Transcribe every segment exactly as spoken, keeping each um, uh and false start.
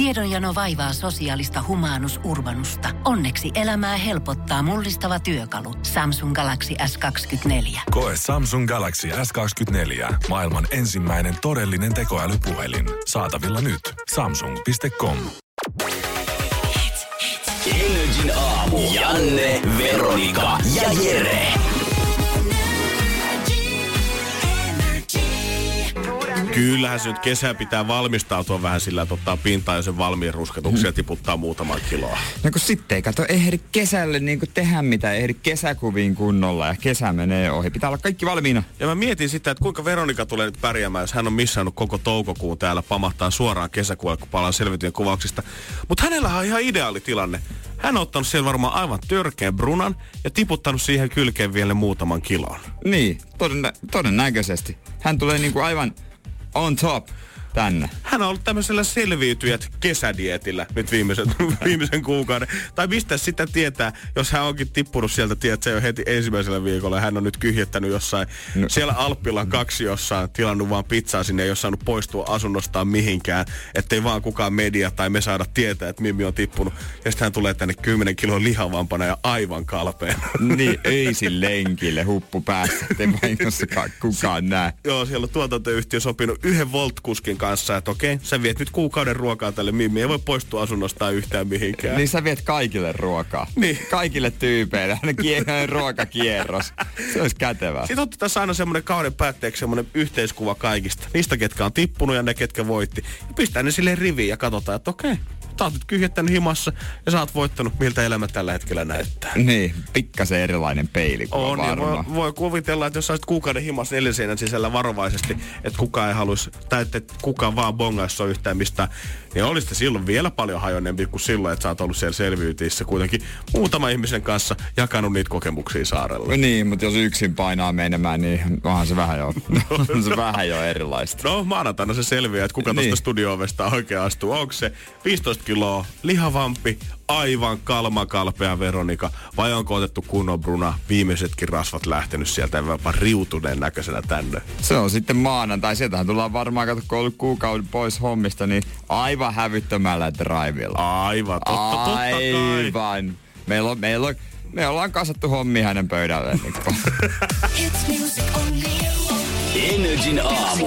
Tiedonjano vaivaa sosiaalista humanus urbanusta. Onneksi elämää helpottaa mullistava työkalu. Samsung Galaxy S kaksikymmentäneljä. Koe Samsung Galaxy S kaksikymmentäneljä. Maailman ensimmäinen todellinen tekoälypuhelin. Saatavilla nyt. Samsung piste com. Energin aamu. Janne, Veronika ja Jere. Kyllähän se nyt kesä pitää valmistautua vähän sillä, että ottaa pintaan ja sen valmiin rusketuksia ja tiputtaa muutama kiloa. No kun sitten ei kato, ehdi kesälle niin tehdä mitään, ehdi kesäkuviin kunnolla ja kesä menee ohi. Pitää olla kaikki valmiina. Ja mä mietin sitä, että kuinka Veronika tulee nyt pärjäämään, jos hän on missannut koko toukokuun täällä pamahtaa suoraan kesäkuulle, kun palaan Selviytyjien kuvauksista. Mutta hänellähän on ihan ideaali tilanne. Hän on ottanut siellä varmaan aivan törkeän brunan ja tiputtanut siihen kylkeen vielä muutaman kilon. Niin, todennä- todennäköisesti. Hän tulee niinku aivan on top tänne. Hän on ollut tämmöisellä selviytyjät kesädietillä nyt viimeisen, viimeisen kuukauden. Tai mistä sitä tietää, jos hän onkin tippunut sieltä, tiedätkö, jo heti ensimmäisellä viikolla. Hän on nyt kyhjettänyt jossain, no. siellä Alppilla kaksi jossain, tilannut vaan pizzaa sinne, ei ole saanut poistua asunnostaan mihinkään. Ettei vaan kukaan media tai me saada tietää, että Mimmi on tippunut. Ja sitten hän tulee tänne kymmenen kiloa lihavampana ja aivan kalpeena. Niin, öisin lenkille huppu päässä, ettei mainossakaan kukaan näe. Joo, siellä on tuotantoyhtiö sopinut yhden voltkuskin kanssa, että okei, sä viet nyt kuukauden ruokaa tälle Mimmi, ei voi poistua asunnostaan yhtään mihinkään. Niin sä viet kaikille ruokaa. Niin. Kaikille tyypeille, aina ruokakierros. Se olisi kätevää. Sitten otti tässä aina semmoinen kauden päätteeksi semmoinen yhteiskuva kaikista. Niistä, ketkä on tippunut ja ne, ketkä voitti. Ja pistää ne silleen riviin ja katsotaan, että okei, sä oot nyt kyhjettänyt himassa ja sä oot voittanut, miltä elämä tällä hetkellä näyttää. Niin, pikkasen erilainen peilikuva on, varmaan. Voi, voi kuvitella, että jos sä olisit kuukauden himassa neljän seinän sisällä varovaisesti, että kukaan ei haluaisi, tai että kukaan vaan bongaissa on yhtään mistään, niin olisi se silloin vielä paljon hajonneempi kuin silloin, että sä oot ollut siellä selviytyissä kuitenkin muutama ihmisen kanssa jakanut niitä kokemuksia saarella. Niin, mutta jos yksin painaa menemään, niin onhan se vähän jo, no, on se no, vähän jo erilaista. No, maanantaina se selviää, että kuka niin tuosta studio-ovesta oikein astuu. Onko se viisitoista kiloa lihavampi, aivan kalmakalpea Veronika, vai onko otettu kunnon bruna, viimeisetkin rasvat lähtenyt sieltä ja jopa riutuneen näköisenä tänne? Se on sitten maanantai. Sieltähän tullaan varmaan, kato, kun on ollut kuukauden pois hommista, niin aivan hävyttömällä draivilla. Aivan, totta, totta kai. Aivan. Meillä on, meillä on, me ollaan kasattu hommia hänen pöydälleen. Energin aamu.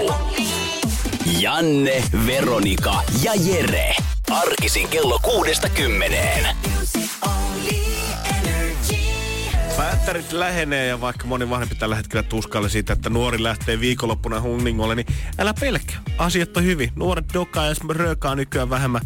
Janne, Veronika ja Jere. Arkisin kello kuudesta kymmeneen. Päättärit lähenee ja vaikka moni vanhempi tällä hetkellä tuskalle siitä, että nuori lähtee viikonloppuna hunningolle, niin älä pelkää. Asiat on hyvin. Nuoret dokaa ja röökaa nykyään vähemmän.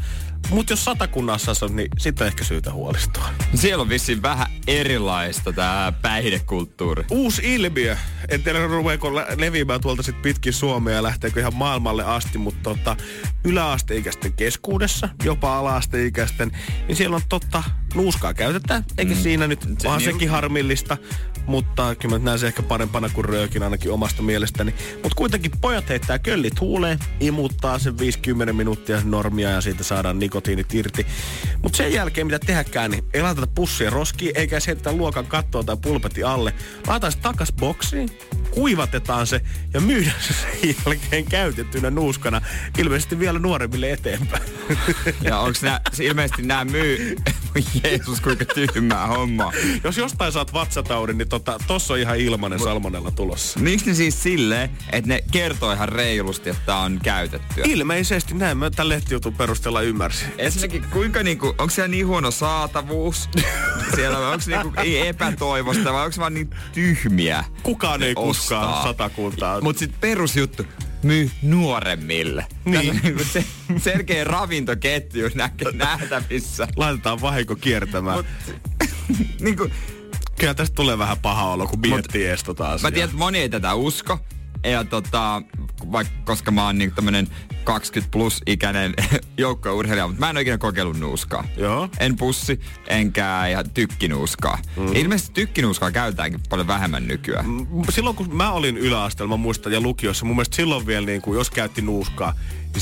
Mutta jos Satakunnassa on, niin sitä on ehkä syytä huolestua. Siellä on vissiin vähän erilaista tää päihdekulttuuri. Uusi ilmiö. En tiedä, ruveeko leviämään tuolta sit pitkin Suomea ja lähteekö ihan maailmalle asti, mutta tota, yläasteikäisten keskuudessa, jopa alaasteikäisten, niin siellä on totta, nuuskaa käytetään. Eikä mm. siinä nyt, se, vaan niin sekin harmillista, mutta kyllä mä näen se ehkä parempana kuin röökin ainakin omasta mielestäni. Mutta kuitenkin pojat heittää köllit huuleen, imuttaa sen viisikymmentä minuuttia normia ja siitä saadaan nikotiinit irti. Mutta sen jälkeen mitä tehäkään, niin ei laiteta pussia roskiin, eikä edes heitetä luokan kattoa tai pulpetin alle. Laitetaan se takas boksiin, kuivatetaan se ja myydään se sen jälkeen käytettynä nuuskana. Ilmeisesti vielä nuoremmille eteenpäin. Ja onks nää, ilmeisesti nää myy... Jeesus, kuinka tyhmää hommaa. Jos jostain saat vatsataudin, niin tota, tossa on ihan ilmanen salmonella tulossa. Miksi ne siis silleen, että ne kertoo ihan reilusti, että tää on käytettyä? Ilmeisesti näin, mä tämän lehtijutun perusteella ymmärsin. Ensinnäkin, kuinka niinku, onko siellä niin huono saatavuus? Siellä onko niinku epätoivosta vai onko vaan niin tyhmiä? Kukaan ei ostaa. Kuskaa Satakuntaa. Mut sit perusjuttu. Myy nuoremmille. Niin. Se, selkeä ravintoketju näke, nähtävissä. Laitetaan vahinko kiertämään. Niin kuin, kyllä tästä tulee vähän paha olo, kun miettii mut, esto taas. Mä tiedän, että moni ei tätä usko. Ja tota, vaikka, koska mä oon niin tämmönen kaksikymmentä plus ikäinen joukkueurheilija, mutta mä en ole ikinä kokeillut nuuskaa. Joo. En pussi, enkä ihan tykkinuuskaa. Mm. Ilmeisesti tykkinuuskaa käytetäänkin paljon vähemmän nykyään. Silloin kun mä olin yläasteella, mä muistan, ja lukiossa, mun mielestä silloin vielä niin kuin, jos käytti nuuskaa,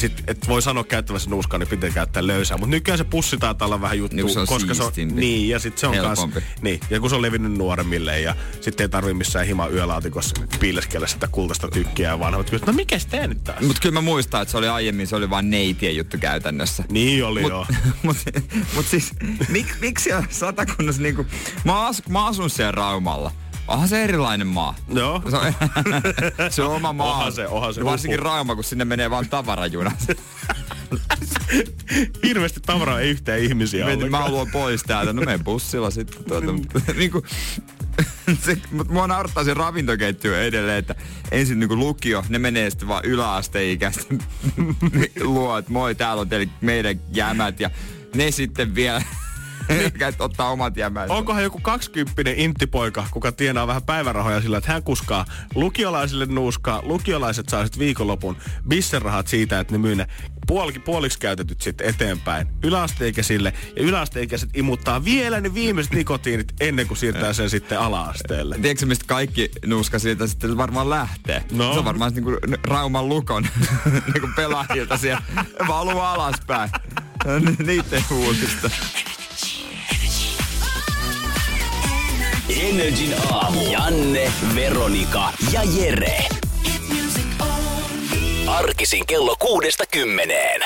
niin sit et voi sanoa käyttävänsä nuuskaa, niin pitää käyttää löysää. Mutta nykyään se pussi taitaa olla vähän juttu, niin, koska se on, niin, ja sit se on kans, niin, ja kun se on levinnyt nuoremmille, ja sit ei tarvii missään hima yölaatikossa piileskellä sitä kultaista tykkiä ja vanhemmat. Kyllä, no mikäs tää nyt taas? Mut kyllä mä muistan, että se oli aiemmin, se oli vaan neitien juttu käytännössä. Niin oli mut, joo. mut, mut siis, mik, miksi on Satakunnassa niinku, mä, as, mä asun siellä Raumalla. Onhan se erilainen maa. Joo. Se on, se on oma maa. Onhan se, onhan se. No varsinkin Rauma, kun sinne menee vaan tavarajunat. Hirveästi tavaraa ei yhtään ihmisiä ole. Mä haluan pois täältä. No menen bussilla sitten. Tuota, mutta niinku, se, mut mua naurattaa se ravintokeittiö edelleen, että ensin niinku lukio, ne menee sitten vaan yläasteikäisten luo, että moi, täällä on teille meidän jämät ja ne sitten vielä... Käyt ottaa omat jämänsä. Onkohan joku kaksikymppinen inttipoika, kuka tienaa vähän päivärahoja sillä, että hän kuskaa lukiolaisille nuuskaa, lukiolaiset saa sitten viikonlopun bisserahat siitä, että ne myy ne puoliksi, puoliksi käytetyt sitten eteenpäin yläasteikäisille, ja yläasteikäiset imuttaa vielä ne viimeiset nikotiinit ennen kuin siirtää sen sitten ala-asteelle. Tiedätkö mistä kaikki nuuska siitä sitten varmaan lähtee? No. Se on varmaan niin kuin Rauman Lukon niin kuin pelaajilta siellä valuu alaspäin. Niitä huusista. Energin aamu. Janne, Veronika ja Jere. Arkisin kello kuudesta kymmeneen.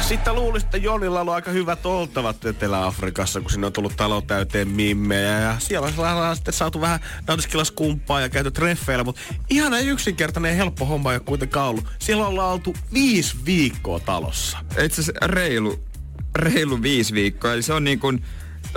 Sitten luulisin, että Jonilla on aika hyvät oltavat Etelä-Afrikassa, kun sinne on tullut talo täyteen mimmejä. Ja siellä on sitten saatu vähän nautiskelas kumppaa ja käyty treffeillä, mutta ihan yksinkertainen ja helppo homma ei ole kuitenkaan ollut. Siellä ollaan oltu viisi viikkoa talossa. Itse asiassa reilu, reilu viisi viikkoa, eli se on niin kuin...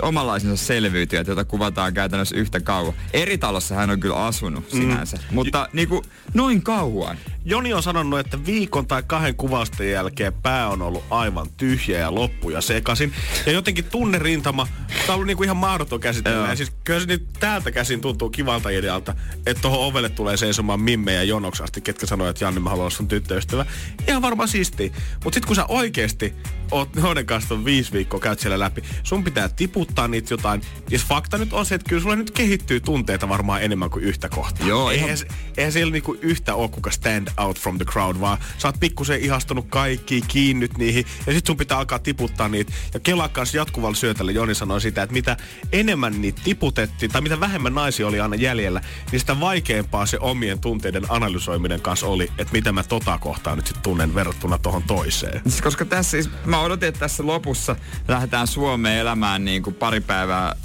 omanlaisensa selviytyjät, jota kuvataan käytännössä yhtä kauan. Eri talossa hän on kyllä asunut sinänsä, mm. mutta J- niinku noin kauan. Joni on sanonut, että viikon tai kahden kuvausten jälkeen pää on ollut aivan tyhjä ja loppu ja sekaisin. Ja jotenkin tunnerintama, tää on ollut niinku ihan mahdoton käsitellä. Ja siis kyllä se nyt täältä käsin tuntuu kivalta idealta, että tohon ovelle tulee seisomaan mimmejä jonoksi asti, ketkä sanoo, että Janne, mä haluan olla sun tyttöystävä. Ihan varmaan siistiä. Mut sit kun sä oikeesti oot noiden kanssa viisi viikkoa, käyt siellä läpi, sun pitää tiputtaa niitä jotain. Ja fakta nyt on se, että kyllä sulla nyt kehittyy tunteita varmaan enemmän kuin yhtä kohtaa. Joo, eihän, ihan... eihän siellä niinku yhtä oo kuka stand out from the crowd, vaan sä oot pikkusen ihastunut kaikkiin, kiinnyt niihin, ja sit sun pitää alkaa tiputtaa niitä. Ja Kelan kanssa jatkuvalla syötällä Joni sanoi sitä, että mitä enemmän niitä tiputettiin, tai mitä vähemmän naisia oli aina jäljellä, niin sitä vaikeampaa se omien tunteiden analysoiminen kanssa oli, että mitä mä tota kohtaa nyt sit tunnen verrattuna tohon toiseen. Koska tässä siis, mä odotin, että tässä lopussa lähdetään Suomeen elämään niin kuin pari päivää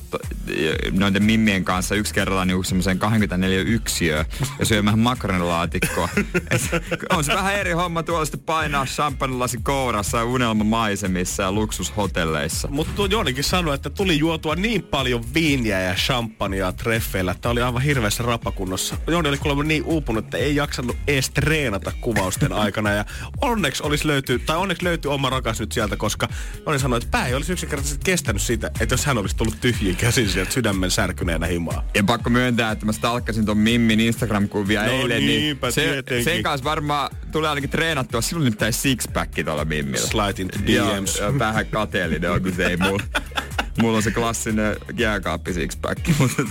noiden mimmien kanssa yksi kerralla niin semmoiseen kaksikymmentäneljä yksiöön ja syömään makaronilaatikkoa. On se vähän eri homma tuolla sitten painaa champagnelasin kourassa ja unelmamaisemissa ja luksushotelleissa. Mutta Jonikin sanoi, että tuli juotua niin paljon viiniä ja champagnea treffeillä, että oli aivan hirveässä rapakunnossa. Joni oli kuulemma niin uupunut, että ei jaksanut edes treenata kuvausten aikana, ja onneksi olisi löytyy, tai onneksi löytyi oma rakas nyt sieltä, koska Joni sanoi, että pää ei olisi yksinkertaisesti kestänyt sitä, että jos hän olisi tullut tyhjiin käsin sieltä sydämen särkyneenä himaa. Ja pakko myöntää, että mä stalkkasin ton Mimmin Instagram-kuvia no eilen, niinpä, niin se, sen kanssa varmaan tulee ainakin treenattua. Silloin nyt tää six-packi tuolla Mimmillä. Slide into D Ms. Joo, vähän kateellinen on, kun se ei mulla. Mulla on se klassinen jääkaappi six-packi. Mutta,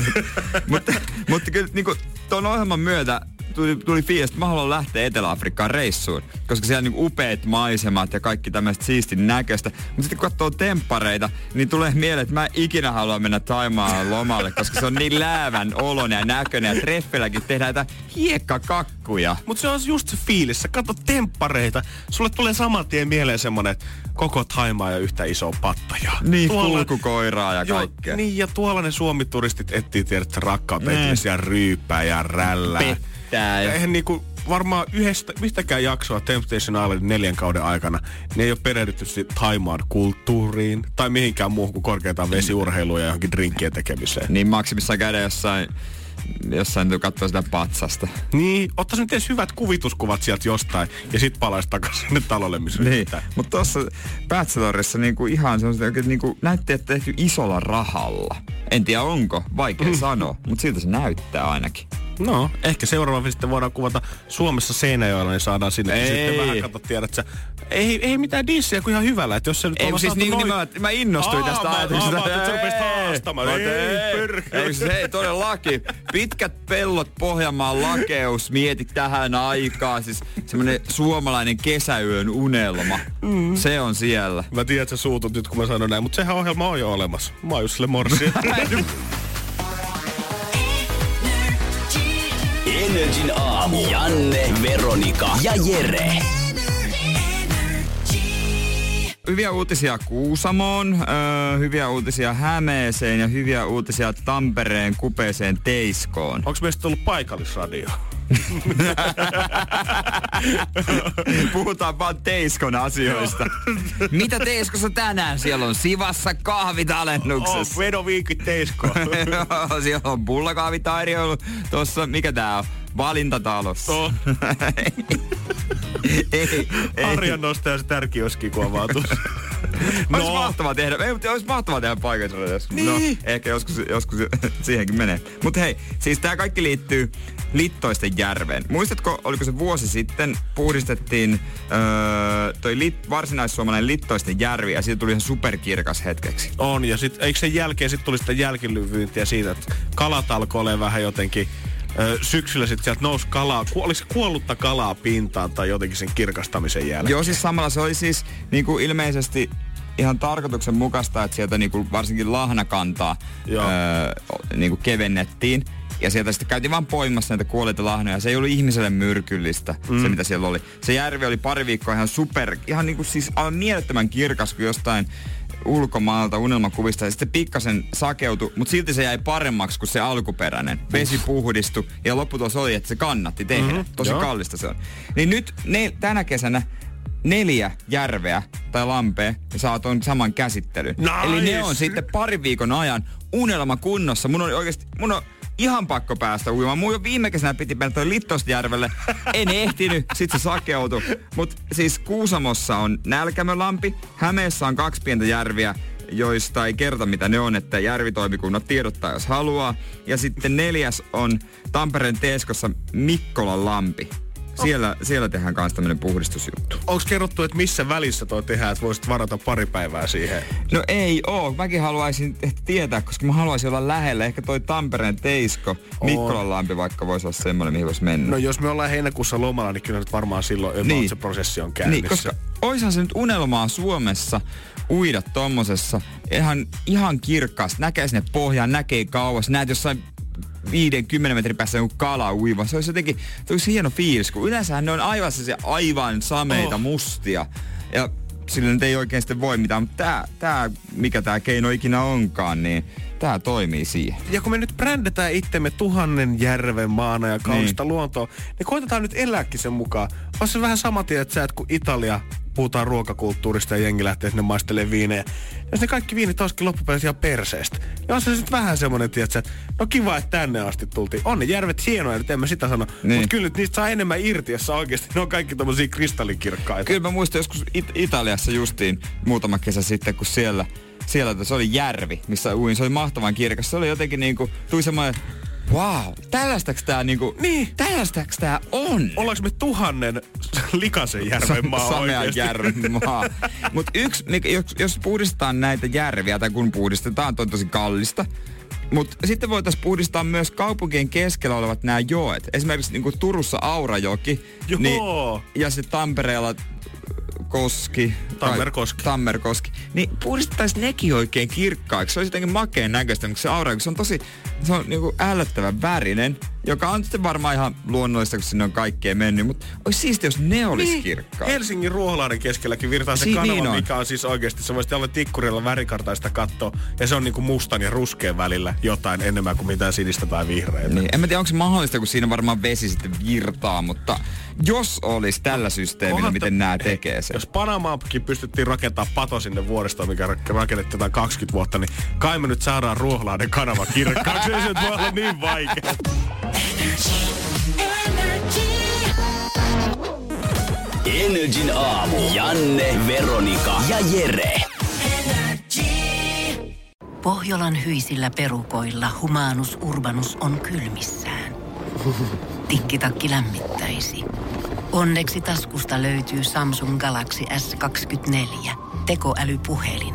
mutta, mutta kyllä niin kuin ton ohjelman myötä tuli, tuli fiilis, että mä haluan lähteä Etelä-Afrikkaan reissuun, koska siellä on niin upeat maisemat ja kaikki tämmöistä siistin näköistä. Mutta sitten kun katsoo temppareita, niin tulee mieleen, että mä en ikinä halua mennä Thaimaan lomalle, koska se on niin läävän oloinen ja näköinen, ja treffeilläkin tehdään jotain hiekkakakkuja. Mutta se on just se fiilis, sä katsot temppareita, sulle tulee saman tien mieleen semmonen, että koko Thaimaa ja yhtä isoa pattajaa. Niin, tuolla... kulkukoiraa ja kaikkea. Niin, ja tuolla ne suomituristit etsii tiedätkö rakkautta, etsii siellä ryyppää ja rällää. Pet. Tää. Ja eihän niinku varmaan yhdestä, yhtäkään jaksoa Temptation Islandin neljän kauden aikana, niin ei ole perehdytty Thaimaan kulttuuriin tai mihinkään muuhun kuin korkeintaan vesiurheiluun ja johonkin drinkien tekemiseen. Niin maksimissaan käydä jossain, jossain katsoo sitä patsasta. Niin, ottaisi nyt edes hyvät kuvituskuvat sieltä jostain ja sit palaisi takaisin sinne talolle, missä niin. Mutta tuossa Bachelorissa niinku ihan semmoista, että niinku näytti, että tehty isolla rahalla. En tiedä onko, vaikea mm. sanoa, mutta siltä se näyttää ainakin. No, ehkä seuraava sitten voidaan kuvata Suomessa Seinäjoella, niin saadaan sinne. Ei. Sitten vähän kato, tiedät sä. Ei, ei mitään dissiä kuin ihan hyvällä, että jos se nyt ei, on siis niin, noin... niin mä, mä innostuin Aa, tästä ajatuksesta. Mä ajattelin, että sä rupesit haastamaan. Ei, ei, ei, siis, hei, todellakin. Pitkät pellot, Pohjanmaan lakeus, mieti tähän aikaan. Siis semmonen suomalainen kesäyön unelma. Mm. Se on siellä. Mä tiedän, että sä suutut nyt, kun mä sanon näin, mutta sehän ohjelma on jo olemassa. Mä oon just sille morsia. Energin aamu. Janne, Veronika ja Jere. Hyviä uutisia Kuusamoon, öö, hyviä uutisia Hämeeseen ja hyviä uutisia Tampereen kupeeseen Teiskoon. Onks meistä tullut paikallisradio? Puhutaan vaan Teiskon asioista. Mitä Teiskossa tänään? Siellä on Sivassa kahvit alennuksessa. Oh, vedoviikki Teisko. Siellä on pullakahvitarjoilu. Tossa, mikä tää on? Valintatalossa. Oh. Arjan nostaja se tärkioski, kun avautuu. No. Olisi mahtavaa tehdä, ei, mutta olisi mahtavaa tehdä paikallisradio joskus. Niin. No, ehkä joskus, joskus siihenkin menee. Mutta hei, siis tää kaikki liittyy Littoistenjärveen. Muistatko, oliko se vuosi sitten, puhdistettiin öö, toi lit, varsinais-suomalainen Littoistenjärvi ja siitä tuli ihan superkirkas hetkeksi. On, ja sit, eikö sen jälkeen sit tuli sitä jälkilyvyyntiä siitä, että kalat alkoi olemaan vähän jotenkin syksyllä sitten sieltä nousi kalaa, oliko kuollutta kalaa pintaan tai jotenkin sen kirkastamisen jälkeen? Joo, siis samalla se oli siis niin kuin ilmeisesti ihan tarkoituksenmukaista, että sieltä niin kuin varsinkin lahnakantaa öö, niin kuin kevennettiin. Ja sieltä sitten käytiin vaan poimassa näitä kuolleita lahnoja. Se ei ollut ihmiselle myrkyllistä, mm. se mitä siellä oli. Se järvi oli pari viikkoa ihan super, ihan niin kuin siis aivan mielettömän kirkas kuin jostain ulkomaalta unelmakuvista ja sitten pikkasen sakeutui, mutta silti se jäi paremmaksi kuin se alkuperäinen. Vesi puhdistui ja lopputulos oli, että se kannatti tehdä. Mm-hmm, Tosi joo. kallista se on. Niin nyt ne, tänä kesänä neljä järveä tai lampea saa ton saman käsittelyn. Nice. Eli ne on sitten pari viikon ajan unelmakunnossa. Mun on oikeesti, mun on ihan pakko päästä uimaan. Mun jo viime kesänä piti mennä toi Littoistenjärvelle. En ehtinyt, sit se sakeutui. Mut siis Kuusamossa on Nälkämölampi, Hämeessä on kaksi pientä järviä, joista ei kerta mitä ne on, että järvitoimikunnat tiedottaa jos haluaa. Ja sitten neljäs on Tampereen Teiskossa Mikkolan lampi. Siellä, siellä tehdään kans tämmönen puhdistusjuttu. Onks kerrottu, että missä välissä toi tehdään, että voisit varata pari päivää siihen? No ei oo. Mäkin haluaisin tietää, koska mä haluaisin olla lähellä. Ehkä toi Tampereen Teisko, Mikkolan lampi vaikka voisi olla semmoinen, mihin vois mennä. No jos me ollaan heinäkuussa lomalla, niin kyllä nyt varmaan silloin niin. se prosessi on käynnissä. Niin, koska oishan se nyt unelmaa Suomessa uida tommosessa ihan, ihan kirkkaasti. Näkee sinne pohjaan, näkee kauas, näet jossain viidenkymmenen metrin päässä joku kala uiva. Se olisi jotenkin, se olisi hieno fiilis, kun yleensähän ne on aivan se aivan sameita oh. mustia. Ja sillä nyt ei oikein sitten voi mitään, mutta tää, tää, mikä tää keino ikinä onkaan, niin tää toimii siihen. Ja kun me nyt brändetään itsemme tuhannen järven maana ja kaunista niin. luontoa, niin koitetaan nyt elääkin sen mukaan. On se vähän sama tie, että sä et kun Italia, puhutaan ruokakulttuurista ja jengi lähtee sinne maistelemaan viinejä. Jos ne kaikki viinit olisikin loppupeleissä ihan perseestä. Ja on se sitten vähän semmonen, tietysti, että no kiva, että tänne asti tultiin. On ne järvet hienoja, nyt en mä sitä sano. Niin. Mut kyllä niistä saa enemmän irti, jos oikeesti ne on kaikki tommosia kristallinkirkkaita. Kyllä mä muistan joskus It- Italiassa justiin muutama kesä sitten, kun siellä, siellä se oli järvi, missä uin. Se oli mahtavan kirkas. Se oli jotenkin niinku, tuli semmoinen, wow, tällaistaks tää niinku, niin. tällaistaks tää on? Ollaanko me tuhannen likasen järven maa Sa- Samean järven maa. Mut yks, jos, jos puhdistetaan näitä järviä, tai kun puhdistetaan, toi on tosi kallista. Mut sitten voitais puhdistaa myös kaupunkien keskellä olevat nämä joet. Esimerkiksi niinku Turussa Aurajoki. Joo. Niin, ja sitten Tampereella koski. Tammerkoski. Tammerkoski. Niin puhdistettais nekin oikein kirkkaiksi. Se olisi jotenkin makeen näköistä, mutta se Aurajoki, se on tosi, se on niinku ällöttävän värinen, joka on sitten varmaan ihan luonnollista, kun sinne on kaikkea mennyt, mutta olisi siistiä, jos ne olisi niin. kirkkaat. Helsingin Ruoholahden keskelläkin virtaa se si- kanava, niin on. mikä on siis oikeasti, se voisi olla tikkurilla värikartaista kattoa, ja se on niinku mustan ja ruskean välillä jotain enemmän kuin mitään sinistä tai vihreää. Niin. En mä tiedä, onko se mahdollista, kun siinä varmaan vesi sitten virtaa, mutta jos olisi tällä systeemillä, Ohatta, miten nämä tekee sen. Jos Panamaankin pystyttiin rakentamaan pato sinne vuoristoon, mikä rakennettiin jotain kaksikymmentä vuotta, niin kai me nyt saadaan Ruoholahden kanava kirkkaaksi. Se voi olla niin vaikea. Energin aamu. Janne, Veronika ja Jere. Energy. Pohjolan hyisillä perukoilla Humanus Urbanus on kylmissään. Tikkitakki lämmittäisi. Onneksi taskusta löytyy Samsung Galaxy S kaksikymmentäneljä, tekoälypuhelin.